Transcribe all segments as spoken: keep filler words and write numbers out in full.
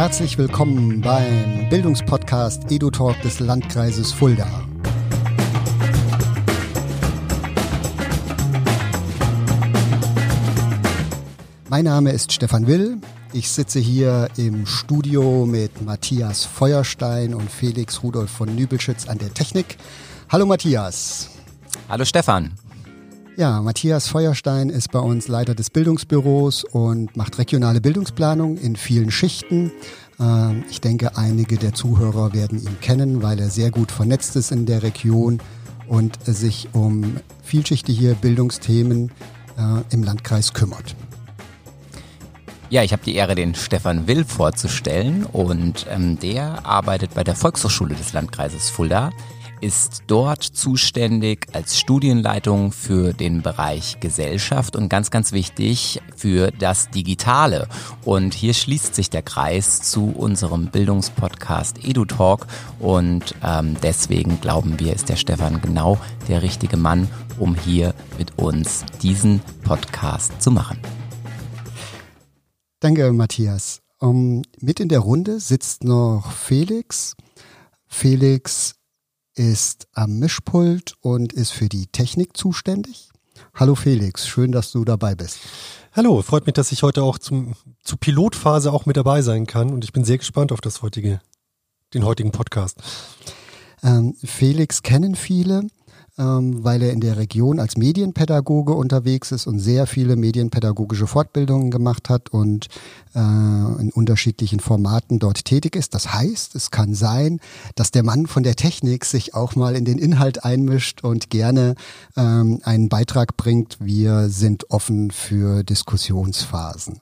Herzlich willkommen beim Bildungspodcast EduTalk des Landkreises Fulda. Mein Name ist Stefan Will. Ich sitze hier im Studio mit Matthias Feuerstein und Felix Rudolf von Nübelschütz an der Technik. Hallo Matthias. Hallo Stefan. Ja, Matthias Feuerstein ist bei uns Leiter des Bildungsbüros und macht regionale Bildungsplanung in vielen Schichten. Ich denke, einige der Zuhörer werden ihn kennen, weil er sehr gut vernetzt ist in der Region und sich um vielschichtige Bildungsthemen im Landkreis kümmert. Ja, ich habe die Ehre, den Stefan Will vorzustellen, und ähm, der arbeitet bei der Volkshochschule des Landkreises Fulda, ist dort zuständig als Studienleitung für den Bereich Gesellschaft und ganz, ganz wichtig für das Digitale. Und hier schließt sich der Kreis zu unserem Bildungspodcast EduTalk, und ähm, deswegen glauben wir, ist der Stefan genau der richtige Mann, um hier mit uns diesen Podcast zu machen. Danke, Matthias. Um, mit in der Runde sitzt noch Felix. Felix ist am Mischpult und ist für die Technik zuständig. Hallo Felix, schön, dass du dabei bist. Hallo, freut mich, dass ich heute auch zum, zur Pilotphase auch mit dabei sein kann, und ich bin sehr gespannt auf das heutige, den heutigen Podcast. Ähm, Felix kennen viele, ähm, weil er in der Region als Medienpädagoge unterwegs ist und sehr viele medienpädagogische Fortbildungen gemacht hat und äh, in unterschiedlichen Formaten dort tätig ist. Das heißt, es kann sein, dass der Mann von der Technik sich auch mal in den Inhalt einmischt und gerne ähm, einen Beitrag bringt. Wir sind offen für Diskussionsphasen.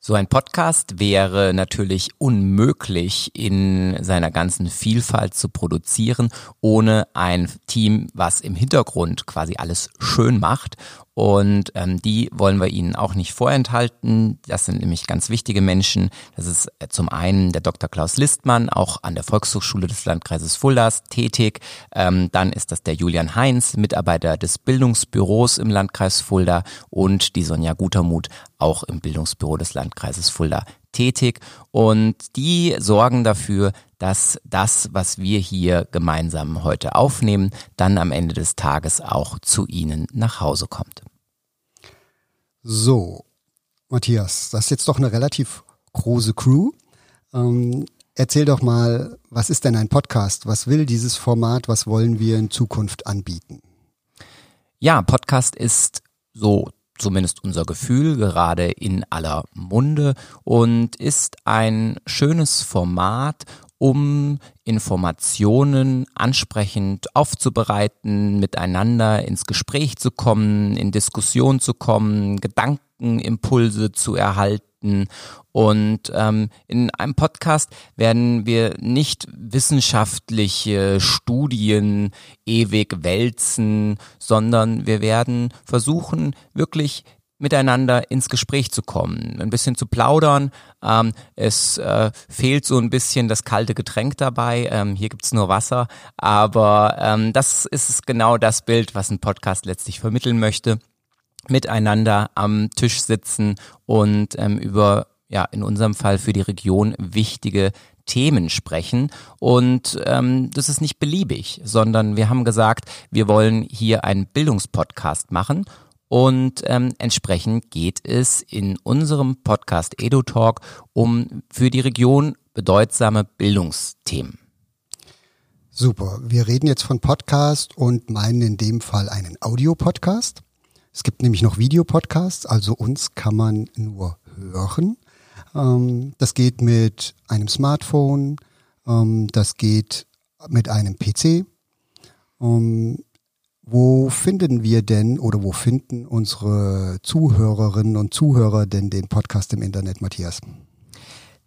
So ein Podcast wäre natürlich unmöglich in seiner ganzen Vielfalt zu produzieren, ohne ein Team, was im Hintergrund quasi alles schön macht. Und ähm, die wollen wir Ihnen auch nicht vorenthalten. Das sind nämlich ganz wichtige Menschen. Das ist zum einen der Doktor Klaus Listmann, auch an der Volkshochschule des Landkreises Fulda tätig. Ähm, dann ist das der Julian Heinz, Mitarbeiter des Bildungsbüros im Landkreis Fulda, und die Sonja Gutermuth, auch im Bildungsbüro des Landkreises Fulda tätig. Und die sorgen dafür, dass das, was wir hier gemeinsam heute aufnehmen, dann am Ende des Tages auch zu Ihnen nach Hause kommt. So, Matthias, das ist jetzt doch eine relativ große Crew. Ähm, erzähl doch mal, was ist denn ein Podcast? Was will dieses Format? Was wollen wir in Zukunft anbieten? Ja, Podcast ist so zumindest unser Gefühl, gerade in aller Munde, und ist ein schönes Format, um Informationen ansprechend aufzubereiten, miteinander ins Gespräch zu kommen, in Diskussion zu kommen, Gedankenimpulse zu erhalten. Und ähm, in einem Podcast werden wir nicht wissenschaftliche Studien ewig wälzen, sondern wir werden versuchen, wirklich miteinander ins Gespräch zu kommen, ein bisschen zu plaudern. Ähm, es äh, fehlt so ein bisschen das kalte Getränk dabei. Ähm, hier gibt's nur Wasser, aber ähm, das ist genau das Bild, was ein Podcast letztlich vermitteln möchte. Miteinander am Tisch sitzen und ähm, über, ja, in unserem Fall für die Region wichtige Themen sprechen, und ähm, das ist nicht beliebig, sondern wir haben gesagt, wir wollen hier einen Bildungspodcast machen. Und ähm, entsprechend geht es in unserem Podcast EduTalk um für die Region bedeutsame Bildungsthemen. Super, wir reden jetzt von Podcast und meinen in dem Fall einen Audio-Podcast. Es gibt nämlich noch Videopodcasts, also uns kann man nur hören. Ähm, das geht mit einem Smartphone, ähm, das geht mit einem P C. Ähm, Wo finden wir denn oder wo finden unsere Zuhörerinnen und Zuhörer denn den Podcast im Internet, Matthias?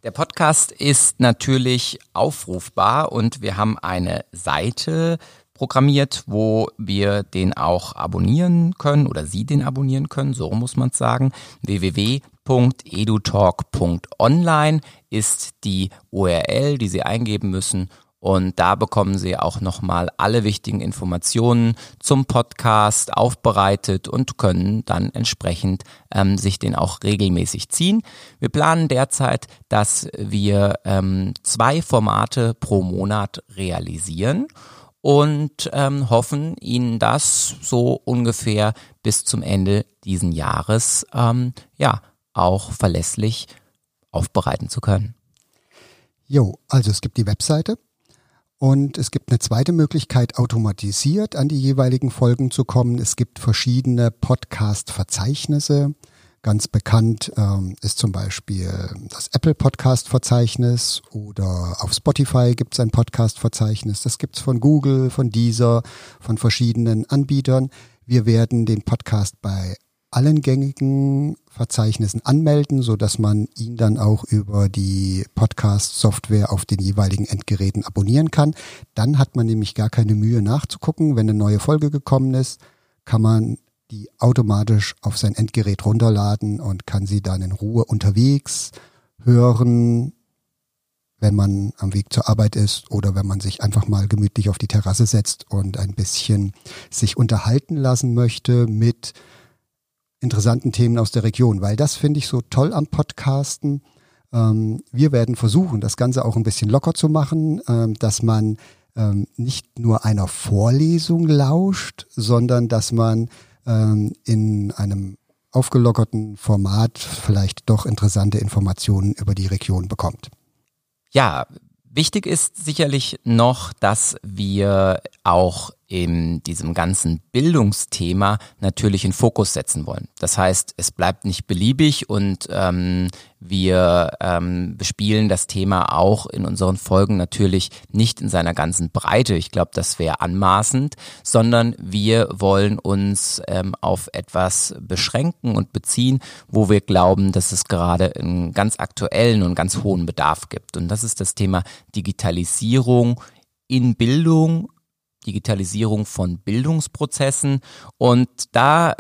Der Podcast ist natürlich aufrufbar, und wir haben eine Seite programmiert, wo wir den auch abonnieren können oder Sie den abonnieren können, so muss man es sagen. w w w punkt edutalk punkt online ist die U R L, die Sie eingeben müssen. Und da bekommen Sie auch nochmal alle wichtigen Informationen zum Podcast aufbereitet und können dann entsprechend ähm, sich den auch regelmäßig ziehen. Wir planen derzeit, dass wir ähm, zwei Formate pro Monat realisieren und ähm, hoffen, Ihnen das so ungefähr bis zum Ende diesen Jahres ähm, ja auch verlässlich aufbereiten zu können. Jo, also es gibt die Webseite. Und es gibt eine zweite Möglichkeit, automatisiert an die jeweiligen Folgen zu kommen. Es gibt verschiedene Podcast-Verzeichnisse. Ganz bekannt ähm, ist zum Beispiel das Apple-Podcast-Verzeichnis oder auf Spotify gibt es ein Podcast-Verzeichnis. Das gibt es von Google, von Deezer, von verschiedenen Anbietern. Wir werden den Podcast bei allen gängigen Verzeichnissen anmelden, sodass man ihn dann auch über die Podcast-Software auf den jeweiligen Endgeräten abonnieren kann. Dann hat man nämlich gar keine Mühe nachzugucken. Wenn eine neue Folge gekommen ist, kann man die automatisch auf sein Endgerät runterladen und kann sie dann in Ruhe unterwegs hören, wenn man am Weg zur Arbeit ist oder wenn man sich einfach mal gemütlich auf die Terrasse setzt und ein bisschen sich unterhalten lassen möchte mit interessanten Themen aus der Region, weil das finde ich so toll am Podcasten. Ähm, wir werden versuchen, das Ganze auch ein bisschen locker zu machen, ähm, dass man ähm, nicht nur einer Vorlesung lauscht, sondern dass man ähm, in einem aufgelockerten Format vielleicht doch interessante Informationen über die Region bekommt. Ja, wichtig ist sicherlich noch, dass wir auch in diesem ganzen Bildungsthema natürlich einen Fokus setzen wollen. Das heißt, es bleibt nicht beliebig und ähm, wir ähm, bespielen das Thema auch in unseren Folgen natürlich nicht in seiner ganzen Breite. Ich glaube, das wäre anmaßend, sondern wir wollen uns ähm, auf etwas beschränken und beziehen, wo wir glauben, dass es gerade einen ganz aktuellen und ganz hohen Bedarf gibt. Und das ist das Thema Digitalisierung in Bildung, Digitalisierung von Bildungsprozessen, und da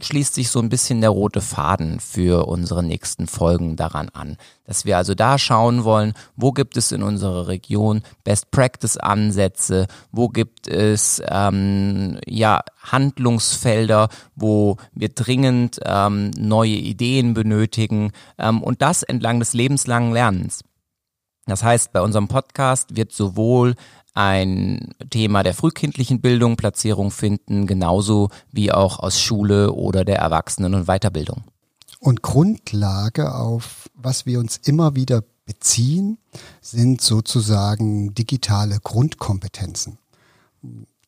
schließt sich so ein bisschen der rote Faden für unsere nächsten Folgen daran an, dass wir also da schauen wollen, wo gibt es in unserer Region Best-Practice-Ansätze, wo gibt es ähm, ja Handlungsfelder, wo wir dringend ähm, neue Ideen benötigen ähm, und das entlang des lebenslangen Lernens. Das heißt, bei unserem Podcast wird sowohl ein Thema der frühkindlichen Bildung Platzierung finden, genauso wie auch aus Schule oder der Erwachsenen- und Weiterbildung. Und Grundlage, auf was wir uns immer wieder beziehen, sind sozusagen digitale Grundkompetenzen.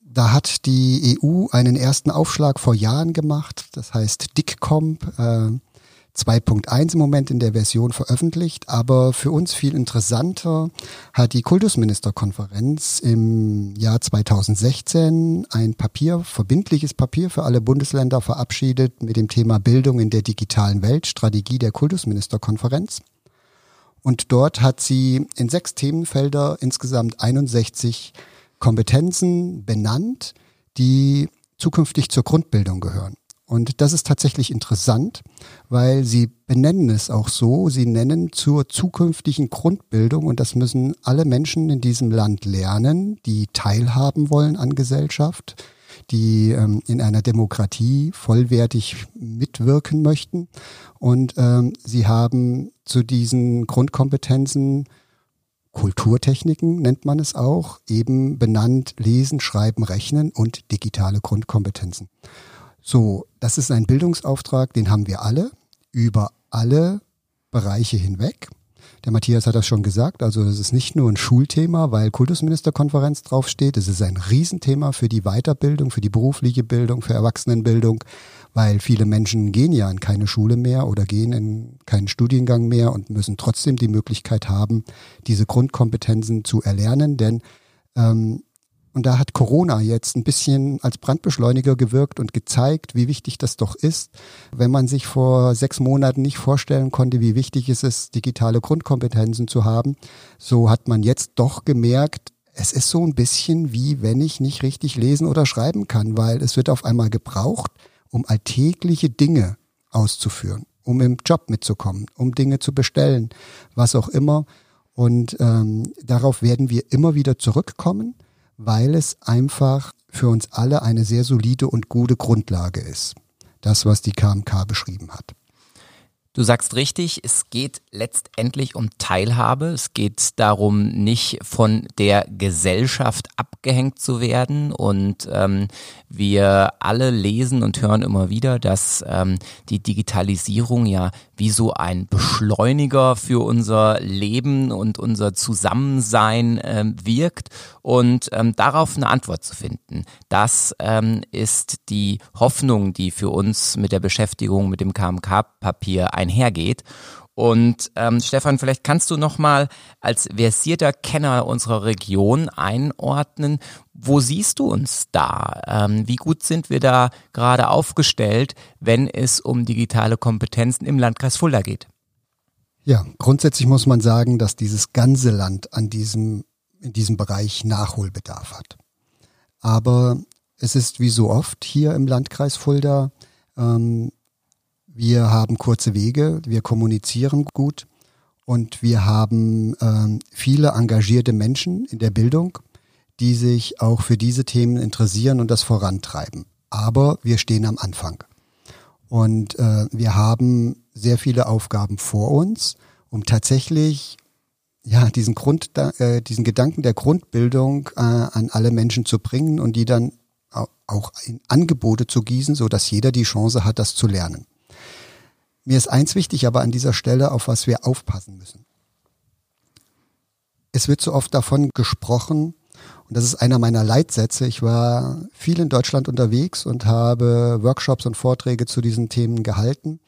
Da hat die E U einen ersten Aufschlag vor Jahren gemacht, das heißt DigComp, äh, zwei Punkt eins im Moment in der Version veröffentlicht, aber für uns viel interessanter hat die Kultusministerkonferenz im Jahr zweitausendsechzehn ein Papier, verbindliches Papier für alle Bundesländer verabschiedet mit dem Thema Bildung in der digitalen Welt, Strategie der Kultusministerkonferenz. Und dort hat sie in sechs Themenfelder insgesamt einundsechzig Kompetenzen benannt, die zukünftig zur Grundbildung gehören. Und das ist tatsächlich interessant, weil sie benennen es auch so, sie nennen zur zukünftigen Grundbildung, und das müssen alle Menschen in diesem Land lernen, die teilhaben wollen an Gesellschaft, die ähm, in einer Demokratie vollwertig mitwirken möchten. Und ähm, sie haben zu diesen Grundkompetenzen Kulturtechniken, nennt man es auch, eben benannt Lesen, Schreiben, Rechnen und digitale Grundkompetenzen. So, das ist ein Bildungsauftrag, den haben wir alle, über alle Bereiche hinweg. Der Matthias hat das schon gesagt, also das ist nicht nur ein Schulthema, weil Kultusministerkonferenz draufsteht, es ist ein Riesenthema für die Weiterbildung, für die berufliche Bildung, für Erwachsenenbildung, weil viele Menschen gehen ja in keine Schule mehr oder gehen in keinen Studiengang mehr und müssen trotzdem die Möglichkeit haben, diese Grundkompetenzen zu erlernen, denn ähm, und da hat Corona jetzt ein bisschen als Brandbeschleuniger gewirkt und gezeigt, wie wichtig das doch ist. Wenn man sich vor sechs Monaten nicht vorstellen konnte, wie wichtig es ist, digitale Grundkompetenzen zu haben, so hat man jetzt doch gemerkt, es ist so ein bisschen wie, wenn ich nicht richtig lesen oder schreiben kann, weil es wird auf einmal gebraucht, um alltägliche Dinge auszuführen, um im Job mitzukommen, um Dinge zu bestellen, was auch immer. Und ähm, darauf werden wir immer wieder zurückkommen, weil es einfach für uns alle eine sehr solide und gute Grundlage ist. Das, was die K M K beschrieben hat. Du sagst richtig, es geht letztendlich um Teilhabe. Es geht darum, nicht von der Gesellschaft abgehängt zu werden. Und ähm, wir alle lesen und hören immer wieder, dass ähm, die Digitalisierung ja wie so ein Beschleuniger für unser Leben und unser Zusammensein ähm, wirkt. Und ähm, darauf eine Antwort zu finden, das ähm, ist die Hoffnung, die für uns mit der Beschäftigung mit dem K M K-Papier einhergeht. Und ähm, Stefan, vielleicht kannst du nochmal als versierter Kenner unserer Region einordnen, wo siehst du uns da? Ähm, wie gut sind wir da gerade aufgestellt, wenn es um digitale Kompetenzen im Landkreis Fulda geht? Ja, grundsätzlich muss man sagen, dass dieses ganze Land an diesem in diesem Bereich Nachholbedarf hat. Aber es ist wie so oft hier im Landkreis Fulda, ähm, wir haben kurze Wege, wir kommunizieren gut und wir haben ähm, viele engagierte Menschen in der Bildung, die sich auch für diese Themen interessieren und das vorantreiben. Aber wir stehen am Anfang und äh, wir haben sehr viele Aufgaben vor uns, um tatsächlich ja, diesen Grund, äh, diesen Gedanken der Grundbildung äh, an alle Menschen zu bringen und die dann auch in Angebote zu gießen, so dass jeder die Chance hat, das zu lernen. Mir ist eins wichtig, aber an dieser Stelle, auf was wir aufpassen müssen. Es wird so oft davon gesprochen, und das ist einer meiner Leitsätze. Ich war viel in Deutschland unterwegs und habe Workshops und Vorträge zu diesen Themen gehalten.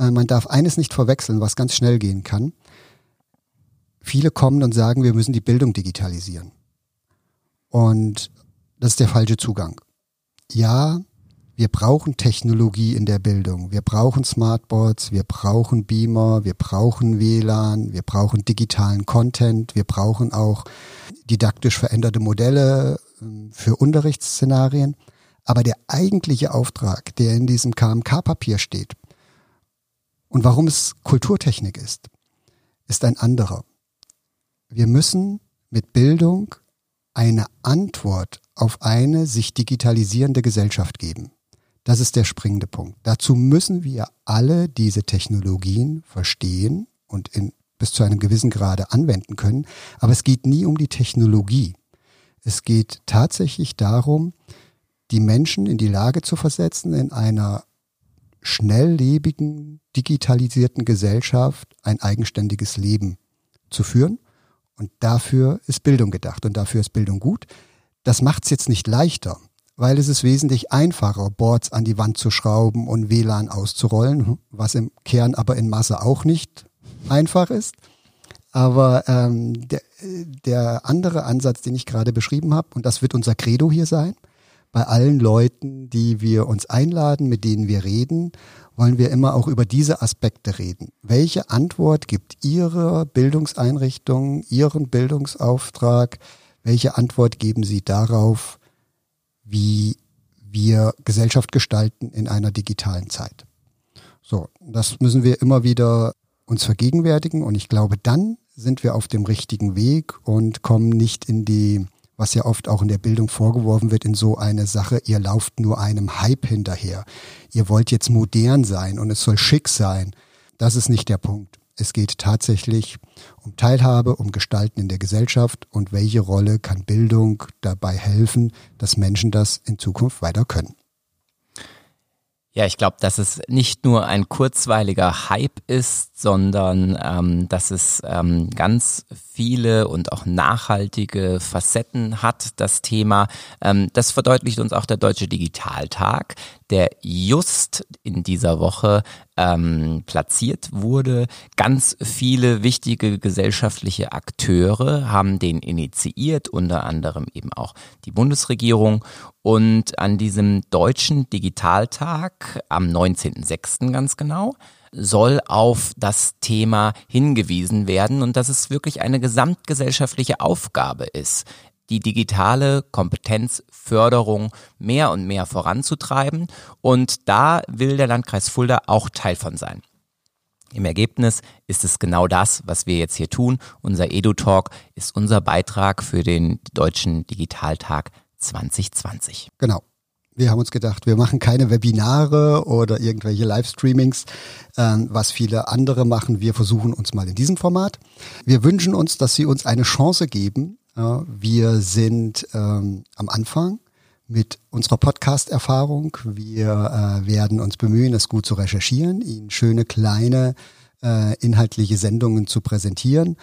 Äh, man darf eines nicht verwechseln, was ganz schnell gehen kann. Viele kommen und sagen, wir müssen die Bildung digitalisieren. Und das ist der falsche Zugang. Ja, wir brauchen Technologie in der Bildung. Wir brauchen Smartboards, wir brauchen Beamer, wir brauchen W L A N, wir brauchen digitalen Content, wir brauchen auch didaktisch veränderte Modelle für Unterrichtsszenarien. Aber der eigentliche Auftrag, der in diesem K M K-Papier steht und warum es Kulturtechnik ist, ist ein anderer. Wir müssen mit Bildung eine Antwort auf eine sich digitalisierende Gesellschaft geben. Das ist der springende Punkt. Dazu müssen wir alle diese Technologien verstehen und in, bis zu einem gewissen Grade anwenden können. Aber es geht nie um die Technologie. Es geht tatsächlich darum, die Menschen in die Lage zu versetzen, in einer schnelllebigen, digitalisierten Gesellschaft ein eigenständiges Leben zu führen. Und dafür ist Bildung gedacht und dafür ist Bildung gut. Das macht es jetzt nicht leichter, weil es ist wesentlich einfacher, Boards an die Wand zu schrauben und W L A N auszurollen, was im Kern aber in Masse auch nicht einfach ist. Aber ähm, der, der andere Ansatz, den ich gerade beschrieben habe, und das wird unser Credo hier sein, bei allen Leuten, die wir uns einladen, mit denen wir reden, wollen wir immer auch über diese Aspekte reden. Welche Antwort gibt Ihre Bildungseinrichtung, Ihren Bildungsauftrag? Welche Antwort geben Sie darauf, wie wir Gesellschaft gestalten in einer digitalen Zeit? So, das müssen wir immer wieder uns vergegenwärtigen und ich glaube, dann sind wir auf dem richtigen Weg und kommen nicht in die, was ja oft auch in der Bildung vorgeworfen wird, in so eine Sache, ihr lauft nur einem Hype hinterher. Ihr wollt jetzt modern sein und es soll schick sein. Das ist nicht der Punkt. Es geht tatsächlich um Teilhabe, um Gestalten in der Gesellschaft und welche Rolle kann Bildung dabei helfen, dass Menschen das in Zukunft weiter können. Ja, ich glaube, dass es nicht nur ein kurzweiliger Hype ist, sondern ähm, dass es ähm, ganz viele und auch nachhaltige Facetten hat, das Thema. Ähm, das verdeutlicht uns auch der Deutsche Digitaltag, der just in dieser Woche ähm, platziert wurde. Ganz viele wichtige gesellschaftliche Akteure haben den initiiert, unter anderem eben auch die Bundesregierung. Und an diesem Deutschen Digitaltag, am neunzehnten sechsten ganz genau, soll auf das Thema hingewiesen werden und dass es wirklich eine gesamtgesellschaftliche Aufgabe ist, die digitale Kompetenzförderung mehr und mehr voranzutreiben. Und da will der Landkreis Fulda auch Teil von sein. Im Ergebnis ist es genau das, was wir jetzt hier tun. Unser EduTalk ist unser Beitrag für den Deutschen Digitaltag zwanzig zwanzig. Genau. Wir haben uns gedacht, wir machen keine Webinare oder irgendwelche Livestreamings, äh, was viele andere machen. Wir versuchen uns mal in diesem Format. Wir wünschen uns, dass Sie uns eine Chance geben. Ja, wir sind ähm, am Anfang mit unserer Podcast-Erfahrung. Wir äh, werden uns bemühen, es gut zu recherchieren, Ihnen schöne, kleine, äh, inhaltliche Sendungen zu präsentieren.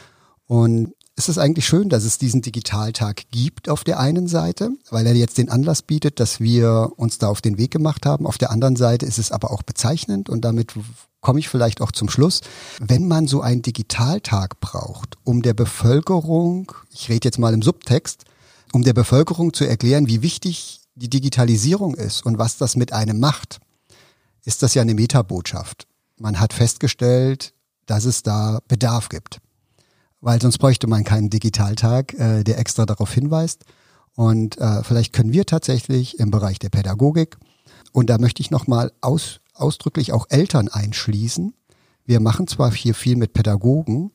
Und es ist eigentlich schön, dass es diesen Digitaltag gibt auf der einen Seite, weil er jetzt den Anlass bietet, dass wir uns da auf den Weg gemacht haben. Auf der anderen Seite ist es aber auch bezeichnend und damit komme ich vielleicht auch zum Schluss. Wenn man so einen Digitaltag braucht, um der Bevölkerung, ich rede jetzt mal im Subtext, um der Bevölkerung zu erklären, wie wichtig die Digitalisierung ist und was das mit einem macht, ist das ja eine Metabotschaft. Man hat festgestellt, dass es da Bedarf gibt. Weil sonst bräuchte man keinen Digitaltag, äh, der extra darauf hinweist. Und äh, vielleicht können wir tatsächlich im Bereich der Pädagogik, und da möchte ich nochmal aus, ausdrücklich auch Eltern einschließen, wir machen zwar hier viel mit Pädagogen,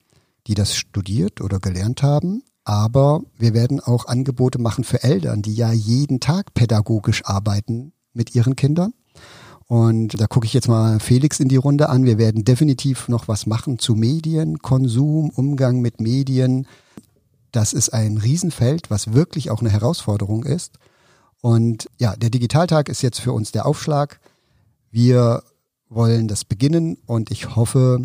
die das studiert oder gelernt haben, aber wir werden auch Angebote machen für Eltern, die ja jeden Tag pädagogisch arbeiten mit ihren Kindern. Und da gucke ich jetzt mal Felix in die Runde an. Wir werden definitiv noch was machen zu Medien, Konsum, Umgang mit Medien. Das ist ein Riesenfeld, was wirklich auch eine Herausforderung ist. Und ja, der Digitaltag ist jetzt für uns der Aufschlag. Wir wollen das beginnen und ich hoffe,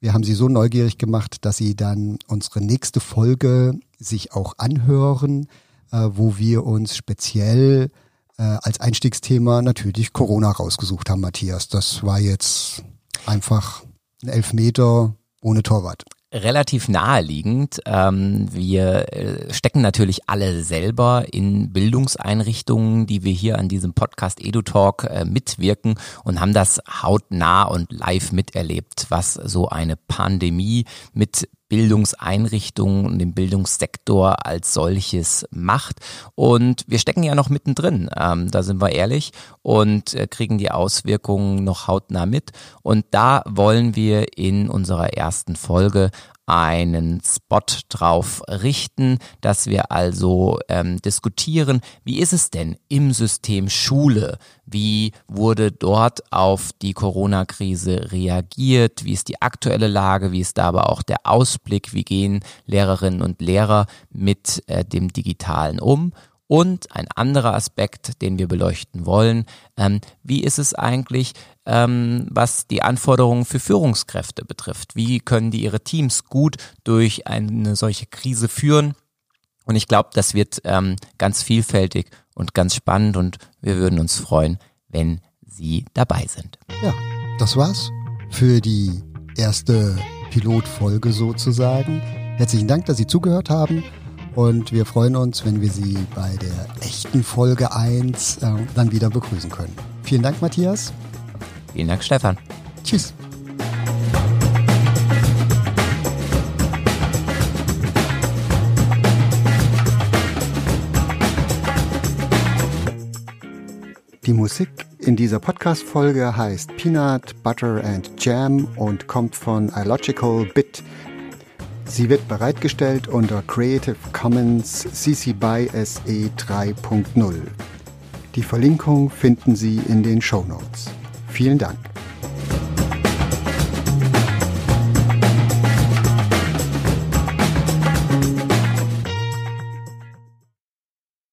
wir haben Sie so neugierig gemacht, dass Sie dann unsere nächste Folge sich auch anhören, wo wir uns speziell als Einstiegsthema natürlich Corona rausgesucht haben, Matthias. Das war jetzt einfach ein Elfmeter ohne Torwart. Relativ naheliegend. Wir stecken natürlich alle selber in Bildungseinrichtungen, die wir hier an diesem Podcast EduTalk mitwirken, und haben das hautnah und live miterlebt, was so eine Pandemie mit Bildungseinrichtungen und den Bildungssektor als solches macht. Und wir stecken ja noch mittendrin, ähm, da sind wir ehrlich, und äh, kriegen die Auswirkungen noch hautnah mit. Und da wollen wir in unserer ersten Folge einen Spot drauf richten, dass wir also ähm, diskutieren, wie ist es denn im System Schule? Wie wurde dort auf die Corona-Krise reagiert? Wie ist die aktuelle Lage? Wie ist da aber auch der Ausblick? Wie gehen Lehrerinnen und Lehrer mit äh, dem Digitalen um? Und ein anderer Aspekt, den wir beleuchten wollen, ähm, wie ist es eigentlich, ähm, was die Anforderungen für Führungskräfte betrifft? Wie können die ihre Teams gut durch eine solche Krise führen? Und ich glaube, das wird ähm, ganz vielfältig und ganz spannend, und wir würden uns freuen, wenn Sie dabei sind. Ja, das war's für die erste Pilotfolge sozusagen. Herzlichen Dank, dass Sie zugehört haben. Und wir freuen uns, wenn wir Sie bei der echten Folge eins äh, dann wieder begrüßen können. Vielen Dank, Matthias. Vielen Dank, Stefan. Tschüss. Die Musik in dieser Podcast-Folge heißt Peanut Butter and Jam und kommt von illogicalbit. Sie wird bereitgestellt unter Creative Commons C C B Y S E drei Punkt null. Die Verlinkung finden Sie in den Shownotes. Vielen Dank.